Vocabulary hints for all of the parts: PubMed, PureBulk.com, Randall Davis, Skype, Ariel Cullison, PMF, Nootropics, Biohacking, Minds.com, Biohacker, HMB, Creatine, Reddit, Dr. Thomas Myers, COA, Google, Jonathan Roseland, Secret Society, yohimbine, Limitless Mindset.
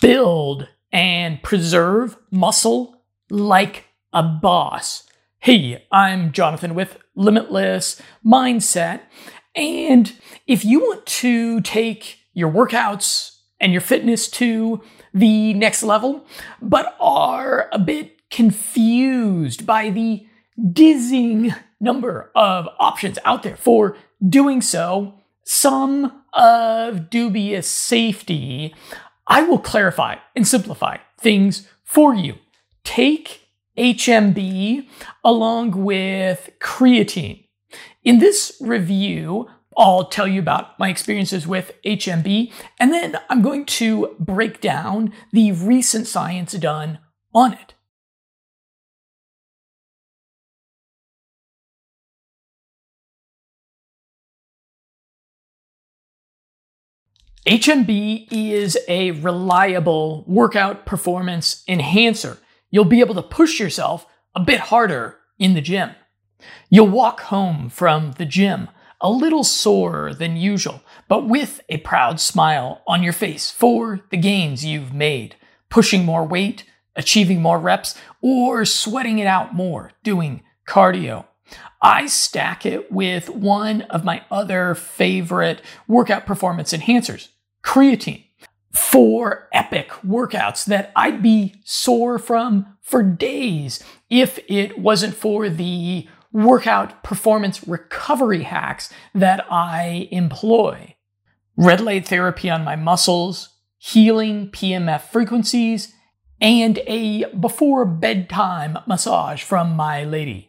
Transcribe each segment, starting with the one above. build and preserve muscle like a boss. Hey, I'm Jonathan with Limitless Mindset. And if you want to take your workouts and your fitness to the next level, but are a bit confused by the dizzying number of options out there for doing so, some of dubious safety, I will clarify and simplify things for you. Take HMB along with creatine. In this review, I'll tell you about my experiences with HMB, and then I'm going to break down the recent science done on it. HMB is a reliable workout performance enhancer. You'll be able to push yourself a bit harder in the gym. You'll walk home from the gym a little sorer than usual, but with a proud smile on your face for the gains you've made, pushing more weight, achieving more reps, or sweating it out more, doing cardio. I stack it with one of my other favorite workout performance enhancers, creatine, for epic workouts that I'd be sore from for days if it wasn't for the workout performance recovery hacks that I employ. Red light therapy on my muscles, healing PMF frequencies, and a before bedtime massage from my lady.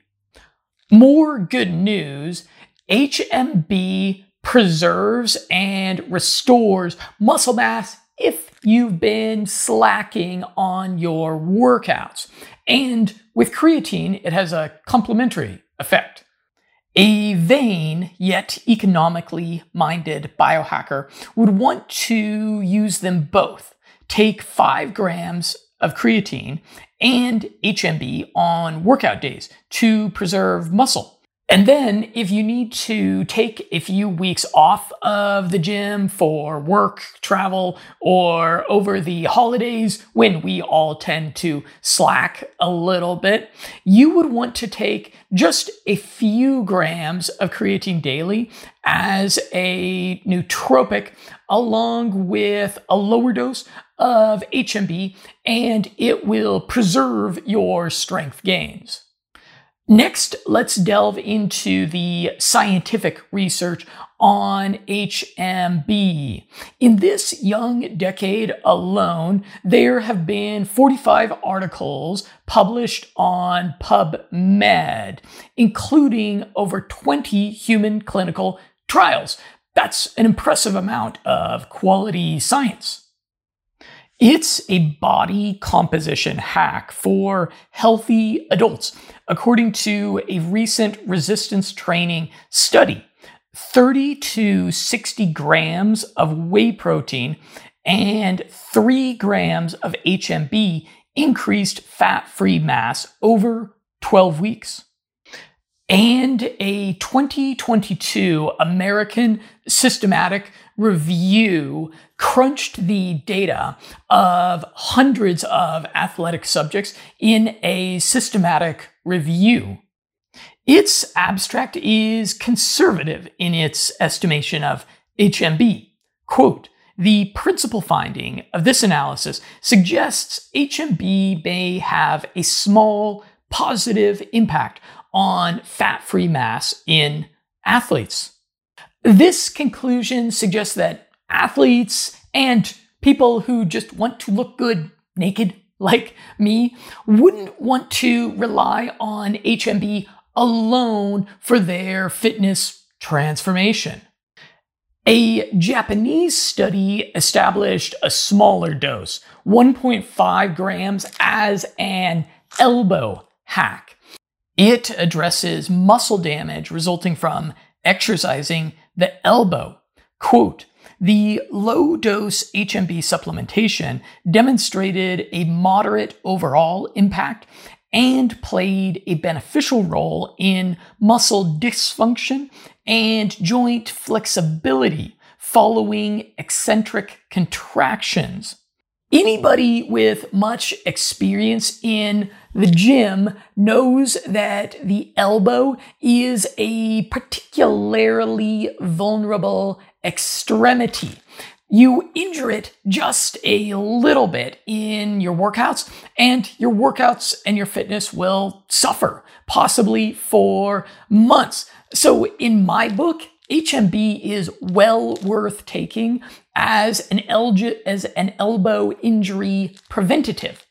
More good news, HMB preserves and restores muscle mass if you've been slacking on your workouts. And with creatine, it has a complementary effect. A vain yet economically minded biohacker would want to use them both. Take 5 grams of creatine and HMB on workout days to preserve muscle. And then if you need to take a few weeks off of the gym for work, travel, or over the holidays when we all tend to slack a little bit, you would want to take just a few grams of creatine daily as a nootropic along with a lower dose of HMB, and it will preserve your strength gains. Next, let's delve into the scientific research on HMB. In this young decade alone, there have been 45 articles published on PubMed, including over 20 human clinical trials. That's an impressive amount of quality science. It's a body composition hack for healthy adults. According to a recent resistance training study, 30 to 60 grams of whey protein and 3 grams of HMB increased fat-free mass over 12 weeks. And a 2022 American systematic review crunched the data of hundreds of athletic subjects in a systematic review. Its abstract is conservative in its estimation of HMB. Quote, "The principal finding of this analysis suggests HMB may have a small positive impact on fat-free mass in athletes." This conclusion suggests that athletes and people who just want to look good naked, like me, wouldn't want to rely on HMB alone for their fitness transformation. A Japanese study established a smaller dose, 1.5 grams, as an elbow hack. It addresses muscle damage resulting from exercising the elbow. Quote, "The low-dose HMB supplementation demonstrated a moderate overall impact and played a beneficial role in muscle dysfunction and joint flexibility following eccentric contractions." Anybody with much experience in the gym knows that the elbow is a particularly vulnerable extremity. You injure it just a little bit in your workouts, and your workouts and your fitness will suffer, possibly for months. So in my book, HMB is well worth taking as an elbow injury preventative.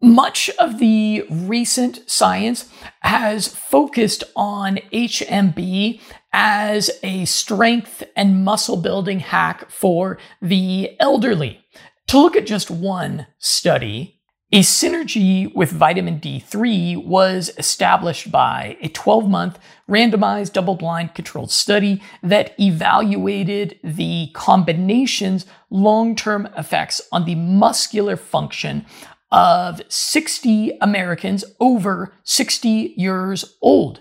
Much of the recent science has focused on HMB as a strength and muscle building hack for the elderly. To look at just one study, a synergy with vitamin D3 was established by a 12-month randomized double-blind controlled study that evaluated the combination's long-term effects on the muscular function of 60 Americans over 60 years old.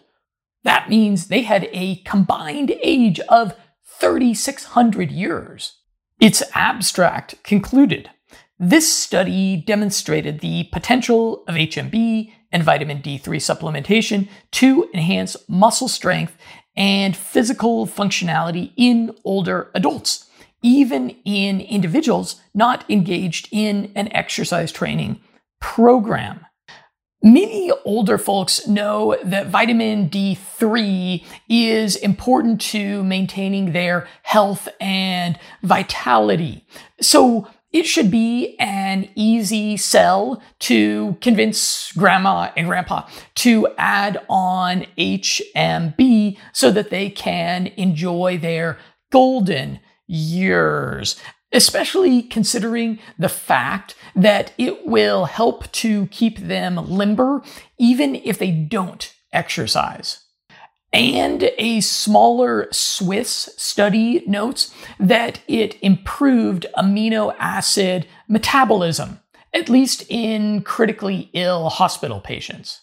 That means they had a combined age of 3,600 years. Its abstract concluded, "This study demonstrated the potential of HMB and vitamin D3 supplementation to enhance muscle strength and physical functionality in older adults, even in individuals not engaged in an exercise training program." Many older folks know that vitamin D3 is important to maintaining their health and vitality. So it should be an easy sell to convince grandma and grandpa to add on HMB so that they can enjoy their golden years, especially considering the fact that it will help to keep them limber even if they don't exercise. And a smaller Swiss study notes that it improved amino acid metabolism, at least in critically ill hospital patients.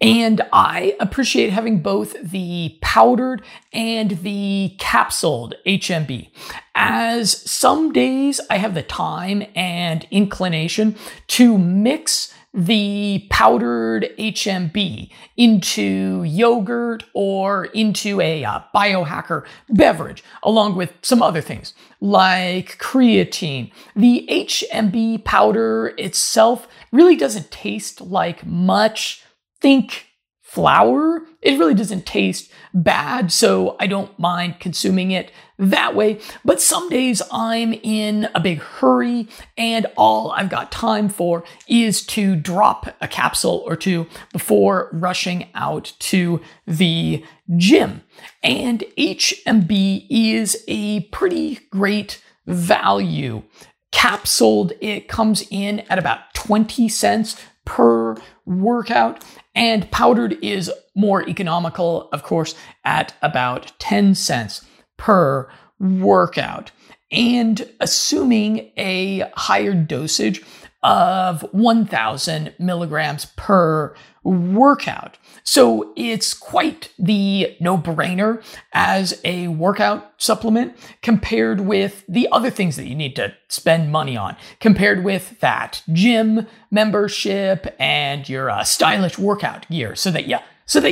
And I appreciate having both the powdered and the capsuled HMB, as some days I have the time and inclination to mix the powdered HMB into yogurt or into a Biohacker beverage, along with some other things like creatine. The HMB powder itself really doesn't taste like much. Think flour. It really doesn't taste bad, so I don't mind consuming it that way. But some days I'm in a big hurry and all I've got time for is to drop a capsule or two before rushing out to the gym. And HMB is a pretty great value. Capsuled, it comes in at about 20 cents per workout, and powdered is more economical, of course, at about 10 cents per workout. And assuming a higher dosage of 1,000 milligrams per workout. So it's quite the no-brainer as a workout supplement compared with the other things that you need to spend money on, compared with that gym membership and your stylish workout gear so that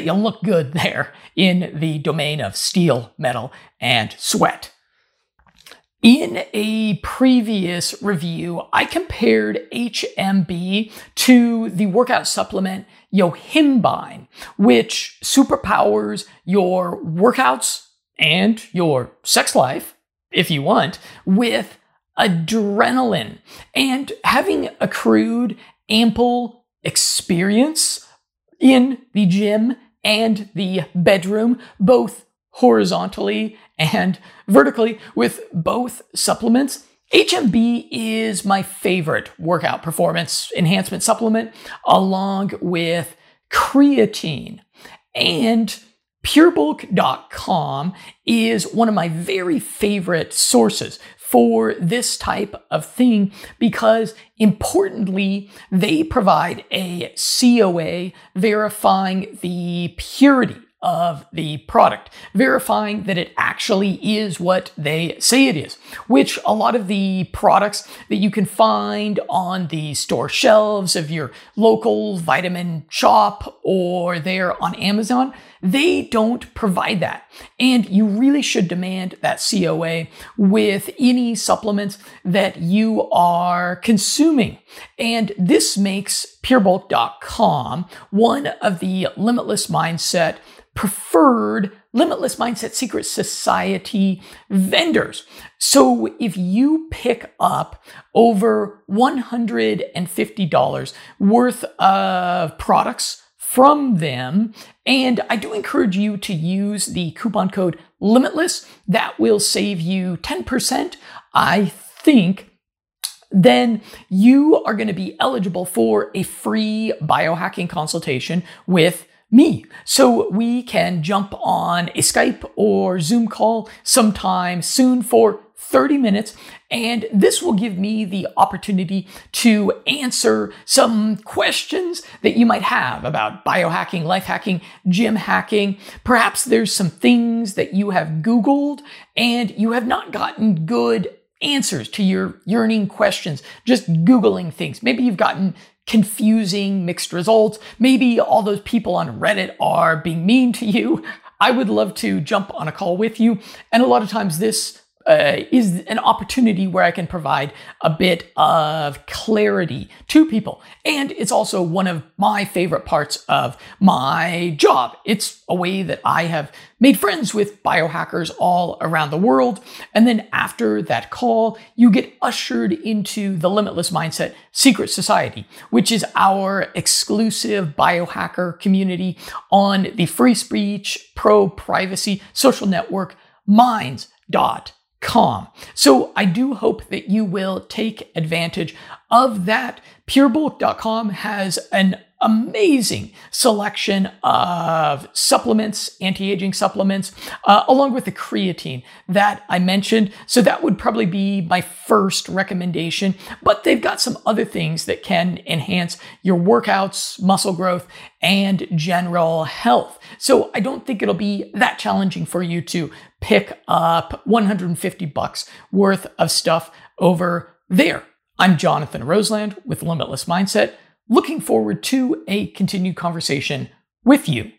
you look good there in the domain of steel, metal, and sweat. In a previous review, I compared HMB to the workout supplement yohimbine, which superpowers your workouts and your sex life, if you want, with adrenaline. And having accrued ample experience in the gym and the bedroom, both horizontally and vertically with both supplements, HMB is my favorite workout performance enhancement supplement, along with creatine. And PureBulk.com is one of my very favorite sources for this type of thing because, importantly, they provide a COA verifying the purity of the product, verifying that it actually is what they say it is, which a lot of the products that you can find on the store shelves of your local vitamin shop or there on Amazon, they don't provide that. And you really should demand that COA with any supplements that you are consuming. And this makes PureBulk.com one of the Limitless Mindset preferred Limitless Mindset Secret Society vendors. So if you pick up over $150 worth of products from them, and I do encourage you to use the coupon code LIMITLESS, that will save you 10%, I think, then you are going to be eligible for a free biohacking consultation with me. So we can jump on a Skype or Zoom call sometime soon for 30 minutes. And this will give me the opportunity to answer some questions that you might have about biohacking, life hacking, gym hacking. Perhaps there's some things that you have Googled and you have not gotten good answers to your yearning questions, just Googling things. Maybe you've gotten confusing, mixed results. Maybe all those people on Reddit are being mean to you. I would love to jump on a call with you. And a lot of times this is an opportunity where I can provide a bit of clarity to people. And it's also one of my favorite parts of my job. It's a way that I have made friends with biohackers all around the world. And then after that call, you get ushered into the Limitless Mindset Secret Society, which is our exclusive biohacker community on the free speech, pro-privacy social network, Minds.com. So I do hope that you will take advantage of that. PureBulk.com has an amazing selection of supplements, anti-aging supplements, along with the creatine that I mentioned. So that would probably be my first recommendation, but they've got some other things that can enhance your workouts, muscle growth, and general health. So I don't think it'll be that challenging for you to pick up $150 worth of stuff over there. I'm Jonathan Roseland with Limitless Mindset. Looking forward to a continued conversation with you.